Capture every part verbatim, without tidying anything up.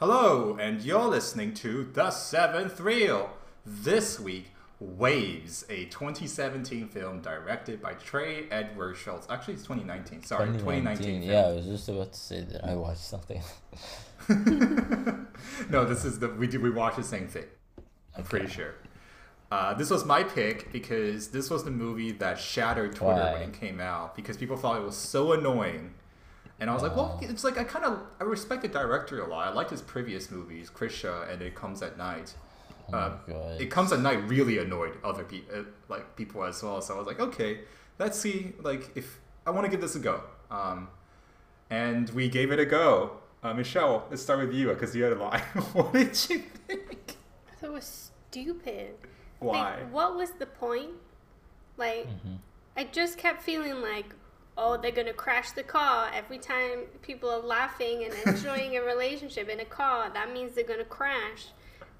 Hello, and you're listening to The Seventh Reel. This week, Waves, a twenty seventeen film directed by Trey Edward Shults. Actually, it's twenty nineteen. Sorry, twenty nineteen. twenty nineteen yeah, I was just about to say that I watched something. No, this is the we do we watch the same thing. I'm okay. pretty sure. Uh, this was my pick because this was the movie that shattered Twitter Why? when it came out because people thought it was so annoying. And I was uh, like, well, it's like I kind of I respect the director a lot. I liked his previous movies, Krisha and It Comes at Night. Oh uh, It Comes at Night really annoyed other people, like people as well. So I was like, okay, let's see, like if I want to give this a go. Um, and we gave it a go. Uh, Michelle, let's start with you because you had a line. What did you think? I thought it was stupid. Why? Like, what was the point? Like, mm-hmm. I just kept feeling like, oh, they're going to crash the car. Every time people are laughing and enjoying a relationship in a car, that means they're going to crash.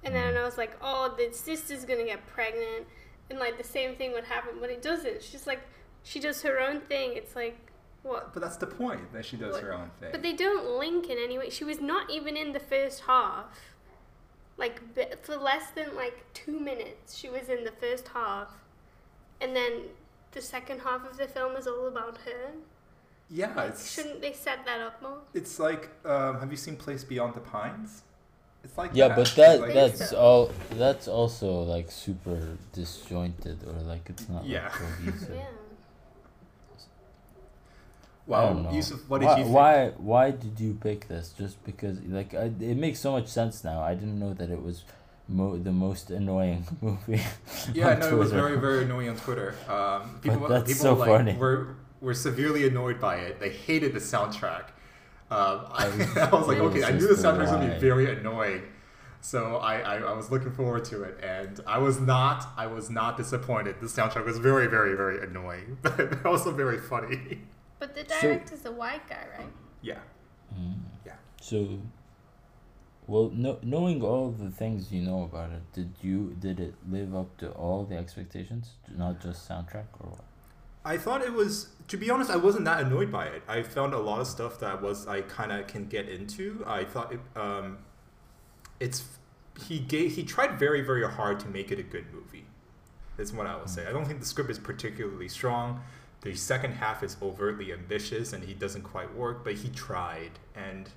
And then I was like, oh, the sister's going to get pregnant. And, like, the same thing would happen. But it doesn't. She's like, she does her own thing. It's like, what? But that's the point, that she does what? her own thing. But they don't link in any way. She was not even in the first half. Like, for less than, like, two minutes, she was in the first half. And then the second half of the film is all about her. Yeah, like, it's... Shouldn't they set that up more? It's like, um, have you seen Place Beyond the Pines? It's like yeah, that. but that like, that's all. That's also, like, super disjointed, or, like, it's not yeah. like cohesive. yeah. Wow, Youssef, what did why, you think? Why, why did you pick this? Just because, like, I, it makes so much sense now. I didn't know that it was mo- the most annoying movie. Yeah, no, Twitter. It was very, very annoying on Twitter. Um, people, but that's people, so like, funny. Were, were severely annoyed by it. They hated the soundtrack. Um, I, I was like, okay, I knew the soundtrack was going to be very annoying. So I, I, I was looking forward to it, and I was not I was not disappointed. The soundtrack was very, very, very annoying, but also very funny. But the director's so, a white guy, right? Yeah. Mm. Yeah. So, well, no, knowing all the things you know about it, did you did it live up to all the expectations? Not just soundtrack or what? I thought it was, to be honest, I wasn't that annoyed by it. I found a lot of stuff that was I kind of can get into. I thought it, um, it's he gave he tried very, very hard to make it a good movie. That's what I would mm. say. I don't think the script is particularly strong. The second half is overtly ambitious, and he doesn't quite work, but he tried, and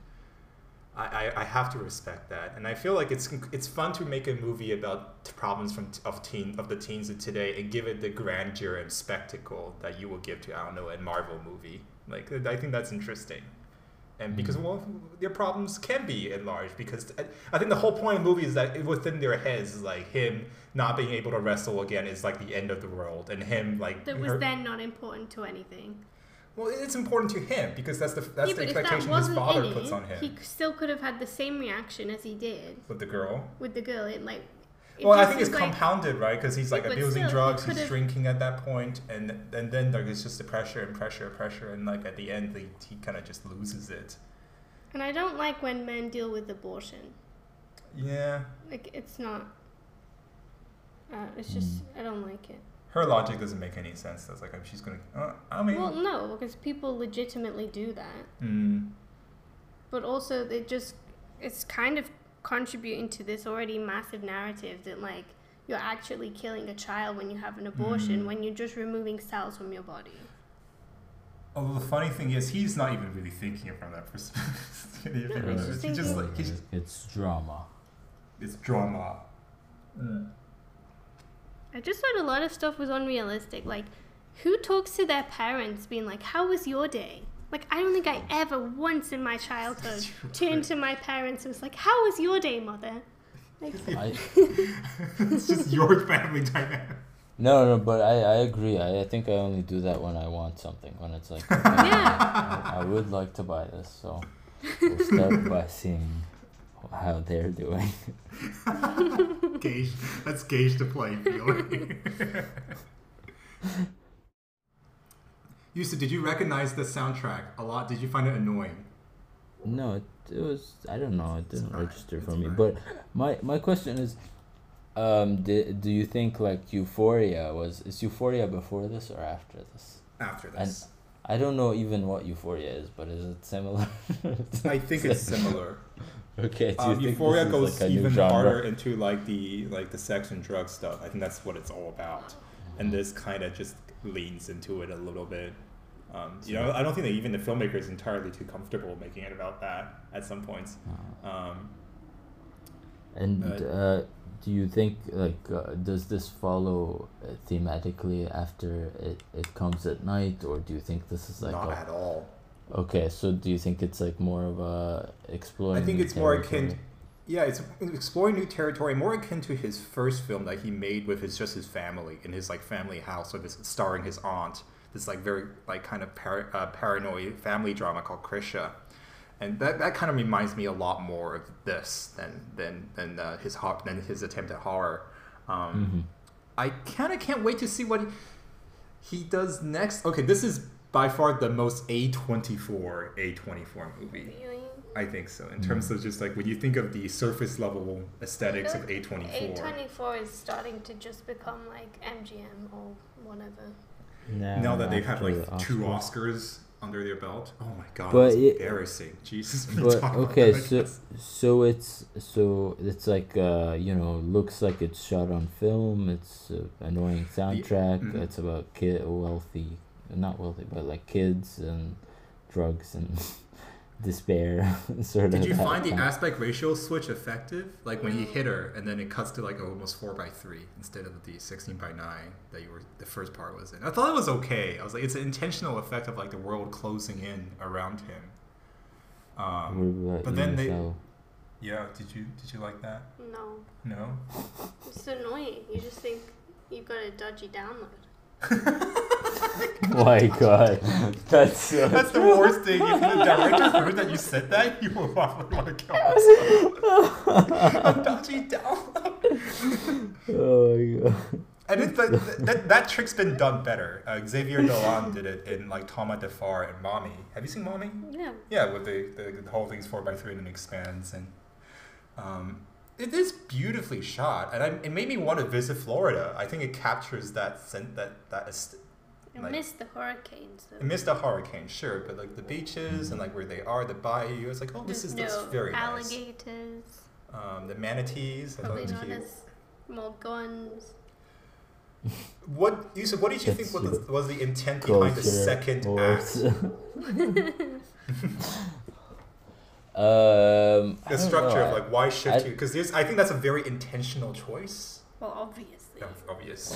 I, I, I have to respect that. And I feel like it's it's fun to make a movie about problems from of teen of the teens of today and give it the grandeur and spectacle that you will give to, I don't know, a Marvel movie. Like, I think that's interesting. And because, well, their problems can be enlarged, because I think the whole point of movies is that within their heads is like him not being able to wrestle again is like the end of the world, and him like that was her, then not important to anything. Well, it's important to him because that's the that's yeah, the expectation that his father any, puts on him. He still could have had the same reaction as he did with the girl. With the girl, it like. It well, I think it's like, compounded, right? Because he's like abusing still, drugs, he's drinking at that point, and and then like it's just the pressure and pressure, pressure, and like at the end, like, he kind of just loses it. And I don't like when men deal with abortion. Yeah. Like it's not. Uh, it's just I don't like it. Her logic doesn't make any sense. That's like she's gonna. Uh, I mean. Well, no, because people legitimately do that. Mm. But also, they just it's kind of. contributing to this already massive narrative that like you're actually killing a child when you have an abortion mm. when you're just removing cells from your body. Although the funny thing is he's not even really thinking it from that perspective. No, he's just thinking, just like, he's, it's drama. It's drama. Mm. I just thought a lot of stuff was unrealistic. Like, who talks to their parents being like, how was your day? Like, I don't think I ever once in my childhood turned to my parents and was like, how was your day, mother? Like, I, it's just your family dynamic. No, no, but I, I agree. I, I think I only do that when I want something, when it's like, okay, yeah. I, I would like to buy this. So we'll start by seeing how they're doing. Gauge, let's gauge the playing field. Yusuf, did you recognize the soundtrack a lot? Did you find it annoying? No, it, it was... I don't know. It didn't right. register for it's me. Right. But my, my question is, um, do, do you think, like, Euphoria was... Is Euphoria before this or after this? After this. And I don't know even what Euphoria is, but is it similar? I think it's similar. Okay. Um, Euphoria goes like even harder into like the like the sex and drug stuff. I think that's what it's all about, and this kind of just leans into it a little bit. Um, you know, I don't think that even the filmmaker is entirely too comfortable making it about that at some points. Um, and but, uh, do you think like uh, does this follow uh, thematically after it, it comes at night, or do you think this is like not a, at all? Okay, so do you think it's like more of a exploring? I think it's territory? more akin. Yeah, it's exploring new territory, more akin to his first film that he made with his just his family in his like family house with his starring his aunt. This like very like kind of par- uh, paranoid family drama called Krisha, and that, that kind of reminds me a lot more of this than than than uh, his ho- than his attempt at horror. Um, mm-hmm. I kind of can't wait to see what he, he does next. Okay, this is by far the most A twenty-four movie. I think so. In terms mm-hmm. of just like when you think of the surface level aesthetics of A twenty-four, A twenty-four is starting to just become like M G M or whatever. No, now that they've had like the Oscars. two Oscars under their belt, oh my god, but it's it, embarrassing. Jesus, but okay, so like so it's so it's like uh, you know, looks like it's shot on film. It's an annoying soundtrack. The, mm-hmm. It's about kid wealthy, not wealthy, but like kids and drugs and despair. sort Did of. Did you find the aspect ratio switch effective? Like when he hit her, and then it cuts to like almost four by three instead of the sixteen by nine that you were the first part was in. I thought it was okay. I was like, it's an intentional effect of like the world closing in around him. Um, but then they, so. yeah. Did you did you like that? No. No. It's annoying. You just think you got a dodgy download. My God, that's uh, that's the worst thing. If the director heard that you said that, you would probably want to kill yourself. Dodgy download. Oh my God. And it's like, that that trick's been done better. Uh, Xavier Dolan did it in like Thomas Defar and Mommy. Have you seen Mommy? Yeah. Yeah, with the the, the whole thing's four by three and it expands, and um, it is beautifully shot, and I, it made me want to visit Florida. I think it captures that scent that that. Est- I like, missed the hurricanes. Though. I missed the hurricanes, sure, but like the beaches and like where they are, the bayou. It's like, oh, this There's is no this very alligators. Nice. Alligators. Um, the manatees. Probably known as more guns. What you said? What did you think was the, was the intent behind the second act? um, the structure know. of like why should I, you? Because there's, I think that's a very intentional choice. Well, obviously. That was obvious.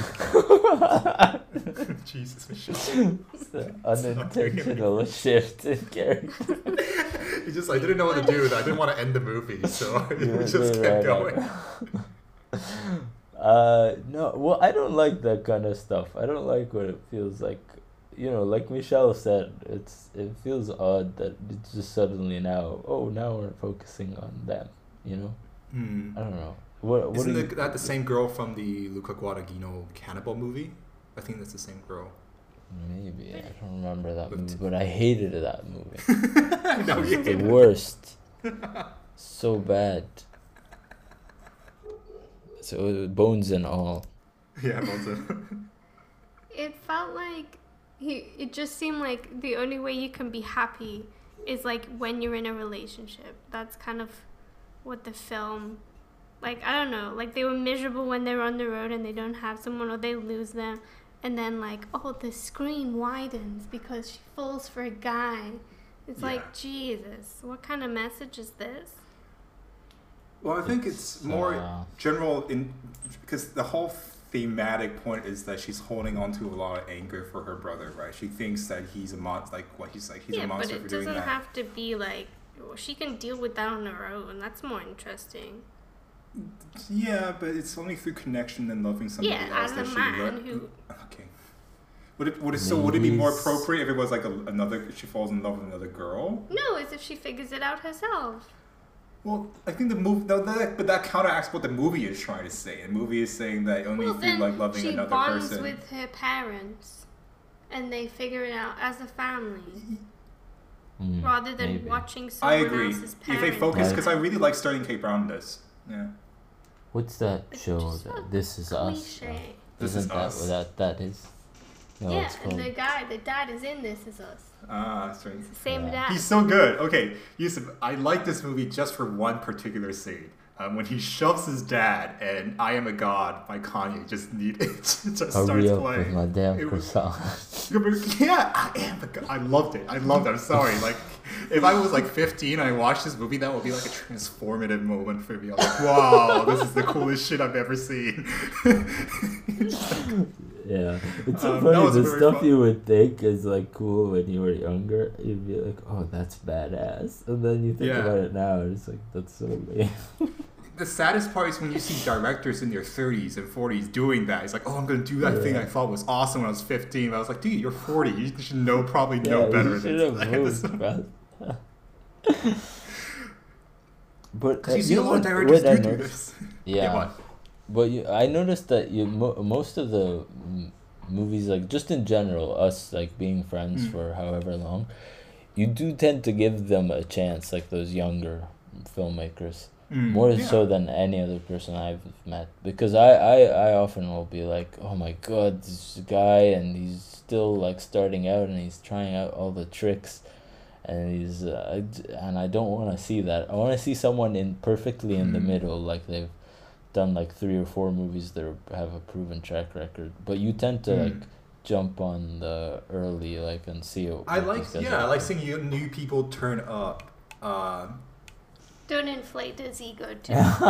Jesus, Michelle. It's an unintentional shift in character. It's just, I didn't know what to do. I didn't want to end the movie, so I yeah, just kept right, going. Right. uh, no, well, I don't like that kind of stuff. I don't like what it feels like. You know, like Michelle said, it's it feels odd that it's just suddenly now, oh, now we're focusing on them, you know? Mm. I don't know. What, what Isn't the, you, that the same girl from the Luca Guadagnino cannibal movie? I think that's the same girl. Maybe. I don't remember that Looked. movie, but I hated that movie. no, it was the worst. So bad. So, Bones and All. Yeah, Bones and All. It felt like, he, it just seemed like the only way you can be happy is like when you're in a relationship. That's kind of what the film... Like, I don't know, like they were miserable when they were on the road and they don't have someone or they lose them. And then like, oh, the screen widens because she falls for a guy. It's yeah. like, Jesus, what kind of message is this? Well, I think it's more uh, general in because the whole thematic point is that she's holding on to a lot of anger for her brother, right? She thinks that he's a monster, like what he's like, he's yeah, a monster for doing that. But it doesn't have to be like, well, she can deal with that on her own. That's more interesting. Yeah, but it's only through connection and loving somebody yeah, else that she learns. Who... Okay. Would it? Would it? So would it be more appropriate if it was like a, another? She falls in love with another girl. No, it's if she figures it out herself. Well, I think the movie, no, that, but that counteracts what the movie is trying to say. The movie is saying that only well, through like loving another person. She bonds with her parents, and they figure it out as a family. Mm, rather than maybe. watching someone else's parents. I agree. If they focus, because I really like Sterling Kate Brown does. Yeah. What's that show? That, This Is Us. This Isn't is that us. That, that is Oh, yeah, and the guy, the dad is in This Is Us. Ah, that's right. It's the same yeah. dad. He's so good. Okay, Youssef, I like this movie just for one particular scene. Um, when he shoves his dad and I Am a God by Kanye just need it to just starts playing. My damn it was, yeah, I am a God. I loved it. I loved it. I'm sorry. Like, if I was like fifteen and I watched this movie, that would be like a transformative moment for me. I'm like, wow, this is the coolest shit I've ever seen. Yeah. It's so um, funny. The stuff fun. you would think is like cool when you were younger, you'd be like, oh, that's badass. And then you think yeah. about it now, and it's like, that's so lame. The saddest part is when you see directors in their thirties and forties doing that. It's like, oh, I'm going to do that yeah. thing I thought was awesome when I was fifteen. But I was like, dude, you're forty. You should know probably yeah, know better than that. But because uh, you see a lot of directors do, do this. Yeah. yeah but, But you, I noticed that you mo- most of the m- movies, like just in general, us like being friends mm. for however long, you do tend to give them a chance, like those younger filmmakers, mm. more yeah. so than any other person I've met. Because I, I, I often will be like, oh my God, this guy, and he's still like starting out and he's trying out all the tricks. And he's uh, and I don't want to see that. I want to see someone in perfectly in mm. the middle, like they've done like three or four movies that have a proven track record, but you tend to mm. like jump on the early like and see it. I like yeah, I like seeing you, new people turn up. Uh, Don't inflate his ego too. That's no,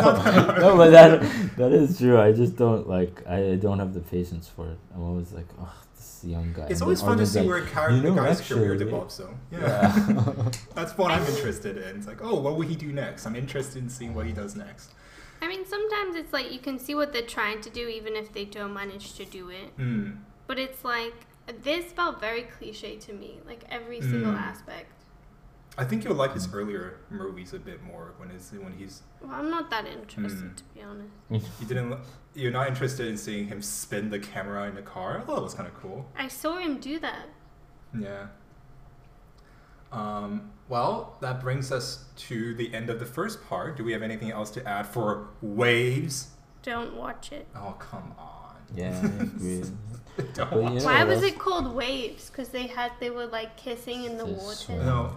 not that no, but that that is true. I just don't like. I don't have the patience for it. I'm always like, oh, this young guy. It's always fun to see like, where a car- you know, guy's actually, career develops. So yeah, yeah. That's what I'm interested in. It's like, oh, what will he do next? I'm interested in seeing what he does next. I mean, sometimes it's like you can see what they're trying to do even if they don't manage to do it. Mm. But it's like, this felt very cliche to me, like every mm. single aspect. I think you'll like his earlier movies a bit more when it's, when he's... Well, I'm not that interested, mm. to be honest. You didn't, you're not interested in seeing him spin the camera in the car? I thought it was kind of cool. I saw him do that. Yeah. Um, well, that brings us to the end of the first part. Do we have anything else to add for Waves? Don't watch it. Oh, come on. Yeah, I agree. Don't watch it. Why was it called Waves? Because they had they were like kissing in the water. No.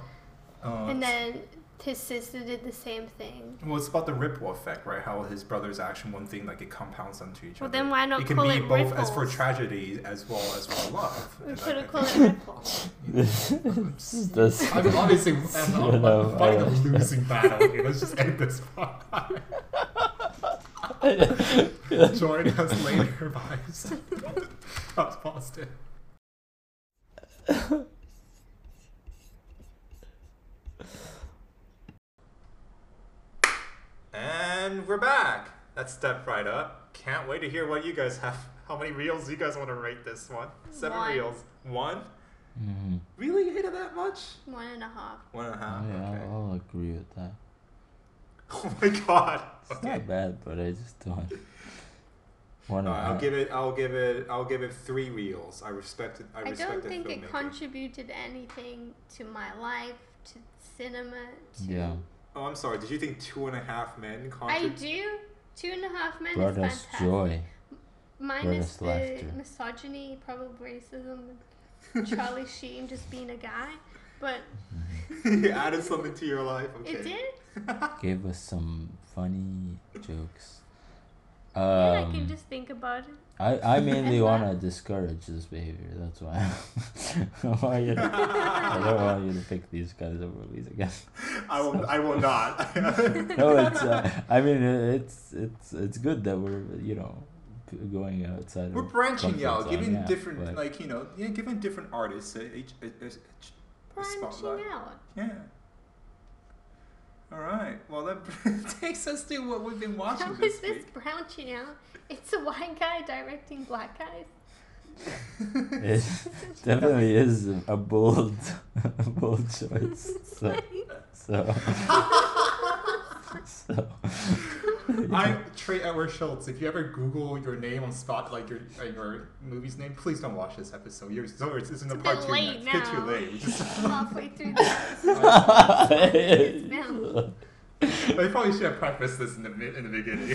Uh, and then his sister did the same thing. Well, it's about the ripple effect, right? How his brother's action, one thing, like it compounds onto each well, other. Well, then why not it call it It can be both ripples? As for tragedy as well as for love. We should have called it Ripple. I mean, obviously, I'm not fighting a losing battle here. Let's just end this part. Join us later, vibes. I was positive. And we're back. That's stepped right up. Can't wait to hear what you guys have. How many reels do you guys want to rate this one? Seven one. reels. One? Mm-hmm. Really? You hate it that much? One and a half. One and a half. Yeah, okay. I'll agree with that. Oh my god. It's okay. Not bad, but I just don't. One uh, and a half. I'll give it. I'll give it. I'll give it three reels. I respect it. I, I respect don't think filmmaking. It contributed anything to my life, to cinema, to. Yeah. Oh, I'm sorry. Did you think Two and a Half Men? Contra- I do. Two and a Half Men brought is fantastic. Joy. Minus the laughter. Misogyny, probably racism, Charlie Sheen just being a guy, but you added something to your life. Okay. It did. Gave us some funny jokes. Um, yeah, I can just think about it. I, I mainly want to discourage this behavior. That's why I want you to, I don't want you to pick these kinds of movies again. I will. So. I will not. No, it's. Uh, I mean, it's it's it's good that we're you know going outside. We're branching out, giving yeah, different but, like you know yeah, giving different artists a, a, a, a, a spotlight. Out. Yeah. All right. Well, that takes us to what we've been watching How this week. How is this branching out? It's a white guy directing black guys. It definitely is a bold, a bold choice. So, so, so yeah. I'm Trey Edward Shults. If you ever Google your name on spot, like your like your movie's name, please don't watch this episode. You're so it's, it's in the it's part two. It's too late. Halfway through. This. It's They probably should have prefaced this in the in the beginning.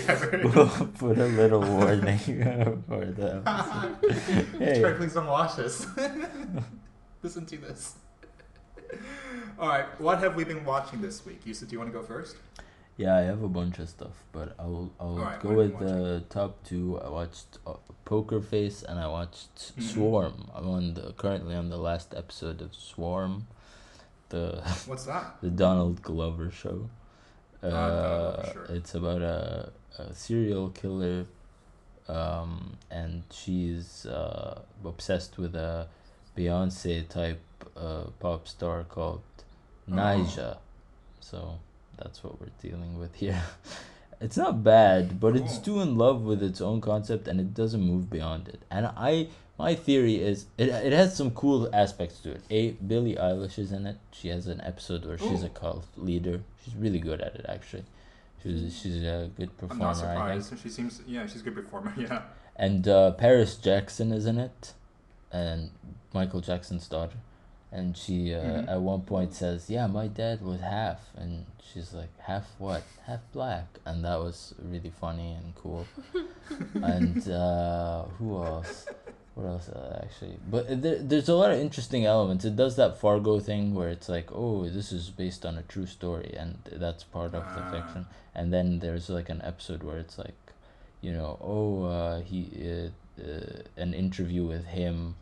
We'll put a little warning for them. Hey. Trey, please don't watch this. Listen to this. All right, what have we been watching this week? Yusuf, do you want to go first? Yeah, I have a bunch of stuff, but I'll I'll right, go with the top two. I watched uh, Poker Face and I watched mm-hmm. Swarm. I'm on the, currently on the last episode of Swarm. The what's that? The Donald Glover show. Uh, uh, sure. It's about a, a serial killer, um, and she's uh, obsessed with a Beyonce type uh, pop star called Nyjah. Oh. So that's what we're dealing with here. It's not bad, but cool. It's too in love with its own concept, and it doesn't move beyond it. And I, my theory is, it it has some cool aspects to it. A, Billie Eilish is in it. She has an episode where she's Ooh. a cult leader. She's really good at it, actually. She's she's a good performer. I'm not surprised. I think. She seems yeah, she's a good performer. Yeah. And uh, Paris Jackson is in it, and Michael Jackson's daughter. And she uh, mm-hmm. at one point says, yeah, my dad was half. And she's like, half what? Half black. And that was really funny and cool. And uh, who else? What else uh, actually? But there, there's a lot of interesting elements. It does that Fargo thing where it's like, oh, this is based on a true story. And that's part of the fiction. And then there's like an episode where it's like, you know, oh, uh, he uh, uh, an interview with him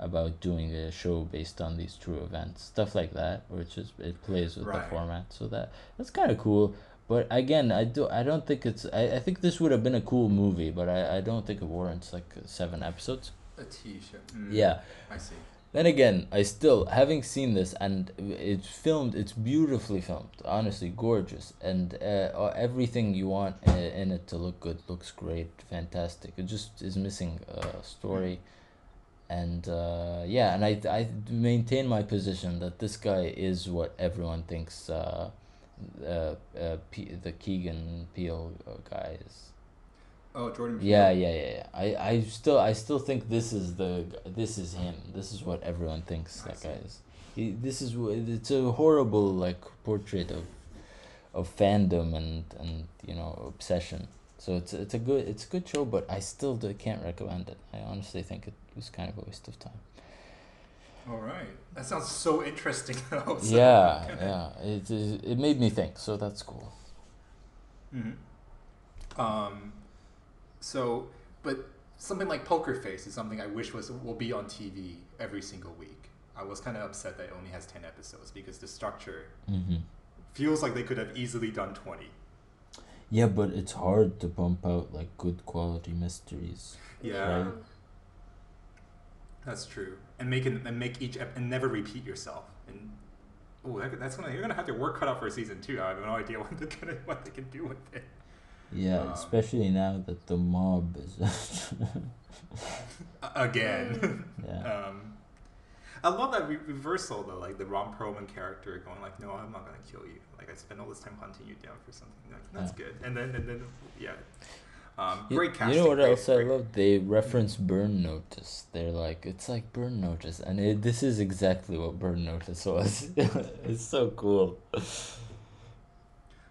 about doing a show based on these true events, stuff like that, which is it plays with right. the format, so that that's kind of cool. But again, I do I don't think it's I, I think this would have been a cool movie, but I, I don't think it warrants like seven episodes. A T-shirt. Mm. Yeah, I see. Then again, I still having seen this, and it's filmed. It's beautifully filmed, honestly, gorgeous, and uh, everything you want in it to look good looks great, fantastic. It just is missing a story. And uh, yeah, and I I maintain my position that this guy is what everyone thinks uh, uh, uh, P- the Keegan Peele guy is. Oh, Jordan Peele. Yeah, yeah, yeah, yeah. I, I still I still think this is the this is him. This is what everyone thinks I that see. guy is. He, this is it's a horrible like portrait of of fandom and, and you know obsession. So it's it's a good it's a good show, but I still do, can't recommend it. I honestly think it was kind of a waste of time. All right, that sounds so interesting. Though, so yeah, kinda... yeah, it, it it made me think. So that's cool. Mm-hmm. Um, so but something like Poker Face is something I wish was will be on T V every single week. I was kind of upset that it only has ten episodes because the structure mm-hmm. feels like they could have easily done twenty. Yeah, but it's hard to pump out like good quality mysteries. Yeah, right? That's true. And make it, and make each ep- and never repeat yourself. And oh, that, that's gonna you're gonna have to work cut out for season two. I have no idea what they're gonna what they can do with it. Yeah, um, especially now that the mob is again. Yeah. Um, I love that re- reversal though, like the Ron Perlman character going like, "No, I'm not gonna kill you. Like I spent all this time hunting you down for something. Like, that's yeah. good." And then, and then, yeah, um, you, great casting. You know what great, else great. I love? They reference Burn Notice. They're like, "It's like Burn Notice," and it, this is exactly what Burn Notice was. It's so cool.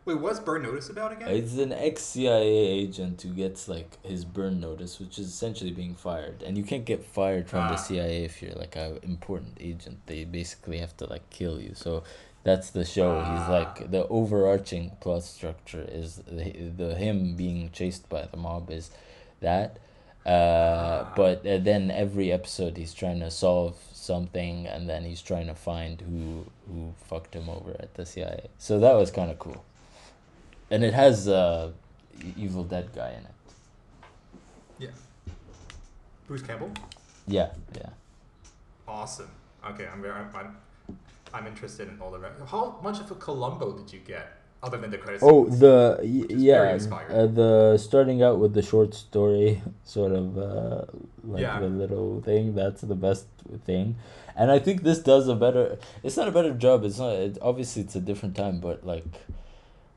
Wait, what's Burn Notice about again? It's an ex-C I A agent who gets, like, his burn notice, which is essentially being fired. And you can't get fired from ah. the C I A if you're, like, an important agent. They basically have to, like, kill you. So that's the show. Ah. He's, like, the overarching plot structure is the, the him being chased by the mob is that. Uh, ah. But uh, then every episode he's trying to solve something, and then he's trying to find who who fucked him over at the C I A. So that was kind of cool. And it has uh, Evil Dead guy in it. Yeah. Bruce Campbell. Yeah, yeah. Awesome. Okay, I'm I'm I'm, I'm interested in all the rest. How much of a Columbo did you get, other than the credits? Oh, the yeah, uh, the starting out with the short story, sort of uh, like yeah. the little thing. That's the best thing, and I think this does a better. It's not a better job. It's not. It, obviously, it's a different time, but like.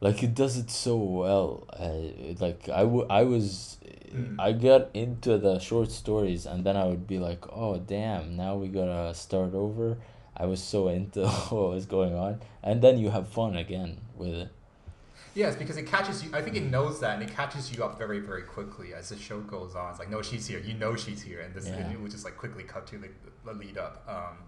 Like, it does it so well. Uh, like, I, w- I was... Mm. I got into the short stories, and then I would be like, oh, damn, now we gotta start over. I was so into what was going on. And then you have fun again with it. Yes, because it catches you. I think it knows that, and it catches you up very, very quickly as the show goes on. It's like, no, she's here. You know she's here, and this yeah. and it would just like quickly cut to the, the lead up. Um,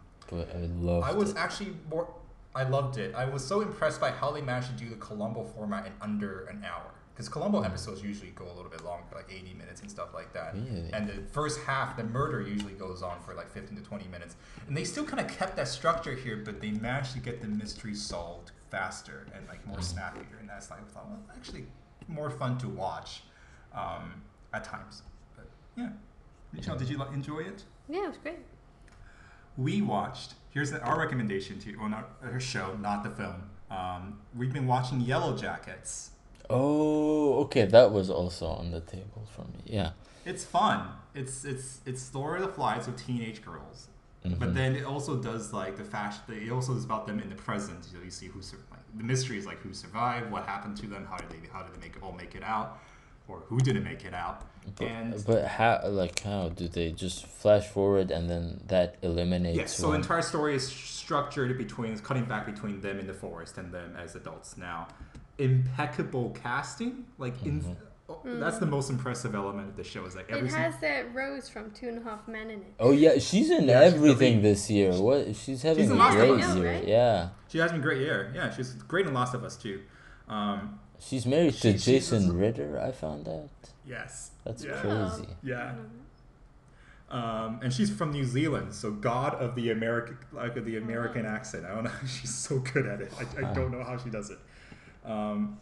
I loved. I was it. actually more. I loved it. I was so impressed by how they managed to do the Columbo format in under an hour. Because Columbo mm. episodes usually go a little bit longer, like eighty minutes and stuff like that. Really? And the first half, the murder usually goes on for like fifteen to twenty minutes. And they still kind of kept that structure here, but they managed to get the mystery solved faster and like more mm. snappier. And that's like, I thought, well, actually more fun to watch um, at times. But yeah. Michelle, did you enjoy it? Yeah, it was great. We watched, here's the, our recommendation to you, well, not her show, not the film. Um, we've been watching Yellow Jackets. Oh, okay. That was also on the table for me. Yeah, it's fun. It's it's it's Lord of the Flies with teenage girls, mm-hmm. but then it also does like the fashion. It also is about them in the present. You see who like the mystery is like who survived, what happened to them, how did they how did they make all make it out, or who didn't make it out. But, and but how like how do they just flash forward and then that eliminates? Yes. Yeah, so the entire story is structured between cutting back between them in the forest and them as adults now. Impeccable casting, like mm-hmm. in, oh, mm. that's the most impressive element of the show. Is like every it has that Rose from Two and a Half Men in it. Oh yeah, she's in yeah, everything she's this year. What she's having she's a great year, know, right? yeah. She has been great year. Yeah, she's great in Last of Us too. Um, she's married she, to she, Jason she Ritter. I found out. Yes, that's yeah. crazy. Yeah. Um, and she's from New Zealand, so God of the American, like of the American oh. accent. I don't know. She's so good at it. I, I uh. don't know how she does it. Um,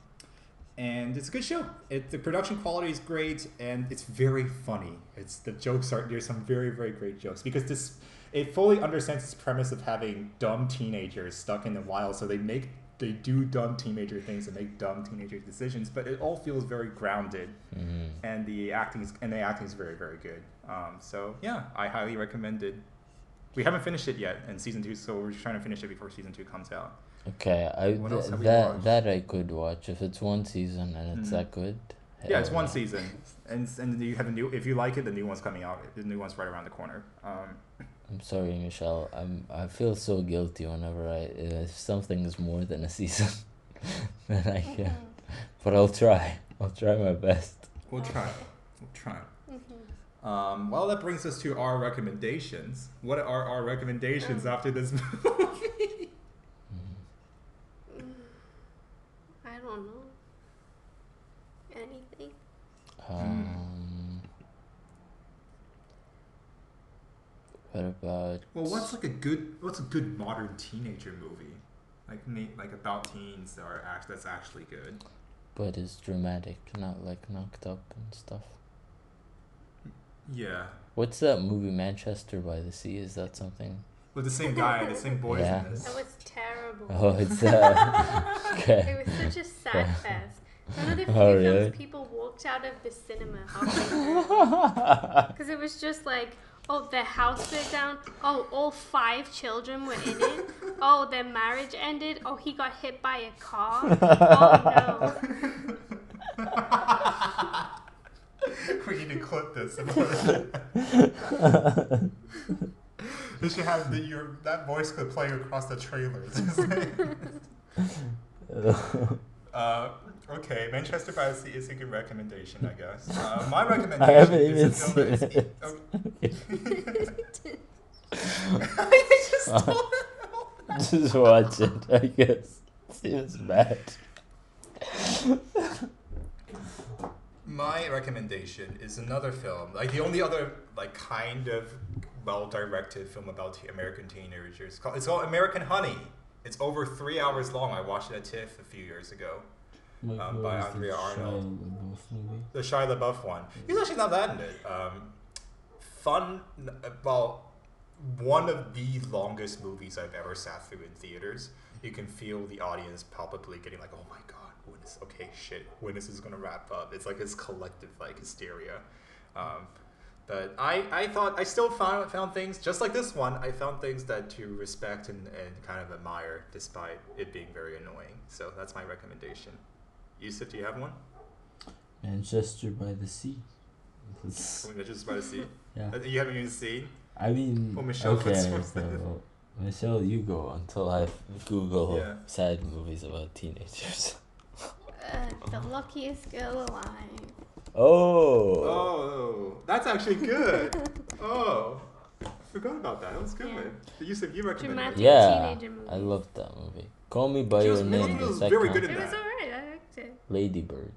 and it's a good show. It, the production quality is great, and it's very funny. It's the jokes are there's some very very great jokes because this it fully understands its premise of having dumb teenagers stuck in the wild. So they make they do dumb teenager things and make dumb teenager decisions, but it all feels very grounded, mm-hmm. and the acting is, and the acting is very very good. Um, so yeah, I highly recommend it. We haven't finished it yet, in season two, so we're just trying to finish it before season two comes out. Okay, I th- that that I could watch if it's one season and it's mm. that good. Yeah, it's one season, and and you have a new. If you like it, the new one's coming out. The new one's right around the corner. Um, I'm sorry, Michelle. I'm I feel so guilty whenever I if something is more than a season, then I can. Mm-hmm. But I'll try. I'll try my best. We'll try. We'll try. Mm-hmm. Um. Well, that brings us to our recommendations. What are our recommendations oh. after this movie? I don't know. Anything? Um, what about? Well, what's like a good? What's a good modern teenager movie? Like like about teens that are act that's actually good. But it's dramatic, not like knocked up and stuff. Yeah. What's that movie Manchester by the Sea? Is that something? With the same guy, the same boys yeah. in this. That was terrible. Oh, it's uh, okay. It was such a sad fest. One of the few oh, really? films people walked out of the cinema because it was just like, oh, their house burnt down. Oh, all five children were in it. Oh, their marriage ended. Oh, he got hit by a car. Oh no. We need to clip this. They should have the, your, that voice could play across the trailers. uh, okay, Manchester by the Sea is a good recommendation, I guess. Uh, my recommendation I haven't is even seen is it. E- oh. I just don't know. Just watch it, I guess. Seems bad. My recommendation is another film, like the only other like kind of well-directed film about t- American teenagers. It's called, it's called American Honey. It's over three hours long. I watched it at TIFF a few years ago um, by Andrea Arnold. Shia the Shia LaBeouf one. He's actually not that in it. Um, fun, well, one of the longest movies I've ever sat through in theaters. You can feel the audience palpably getting like, oh my god, when is, okay, shit, when is this going to wrap up? It's like this collective like hysteria. Um, But I, I thought I still found found things just like this one. I found things that to respect and, and kind of admire, despite it being very annoying. So that's my recommendation. Youssef, do you have one? Manchester by the Sea. Manchester by the Sea. Yeah. You haven't even seen. I mean. Well, Michelle okay. So, Michelle, you go until I Google yeah. sad movies about teenagers. the luckiest girl alive. Oh. Oh, that's actually good. Oh, forgot about that. That was good. Yeah. The Youssef, you recommended. Yeah, I loved that movie. Call Me by Your Name. It was very good in that. It was alright. I liked it. Lady Bird.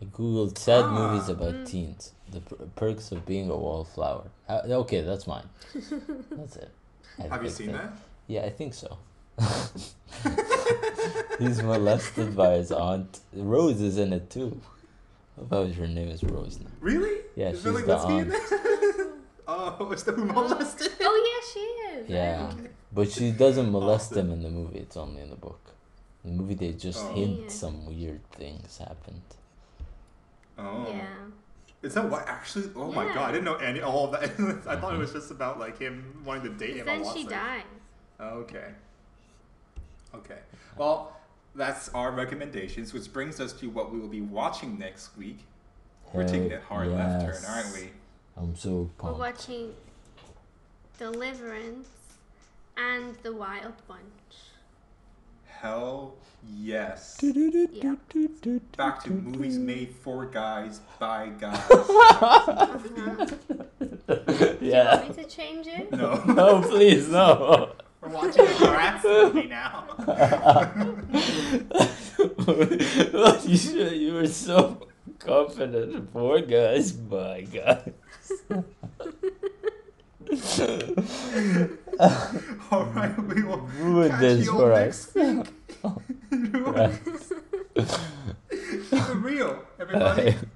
I googled sad ah. movies about mm. teens. The per perks of being a wallflower. Uh, okay, that's mine. That's it. I Have you seen that. that? Yeah, I think so. He's molested by his aunt. Rose is in it too. About her name is Rose now. Really? Yeah, is she's like, the aunt. Oh, it's the who molested? Oh yeah, she is. Yeah, but she doesn't molest awesome. him in the movie. It's only in the book. In the movie, they just oh. hint yeah. some weird things happened. Oh. Yeah. Is that what actually? Oh yeah. my god! I didn't know any all of that. I mm-hmm. thought it was just about like him wanting to date him. Then she dies. Okay. Okay. Well, that's our recommendations, which brings us to what we will be watching next week. We're hey, taking a hard yes. left turn, aren't we? I'm so pumped. We're watching Deliverance and The Wild Bunch. Hell yes. Yeah. Back to movies made for guys by guys. Uh-huh. Do yeah. you want me to change it? No. No, please, no. We're watching a Bratz movie now. you, should, you were so confident. Poor guys by guys. All right, we will Ruin catch this you all for next us. week. Keep it real, everybody.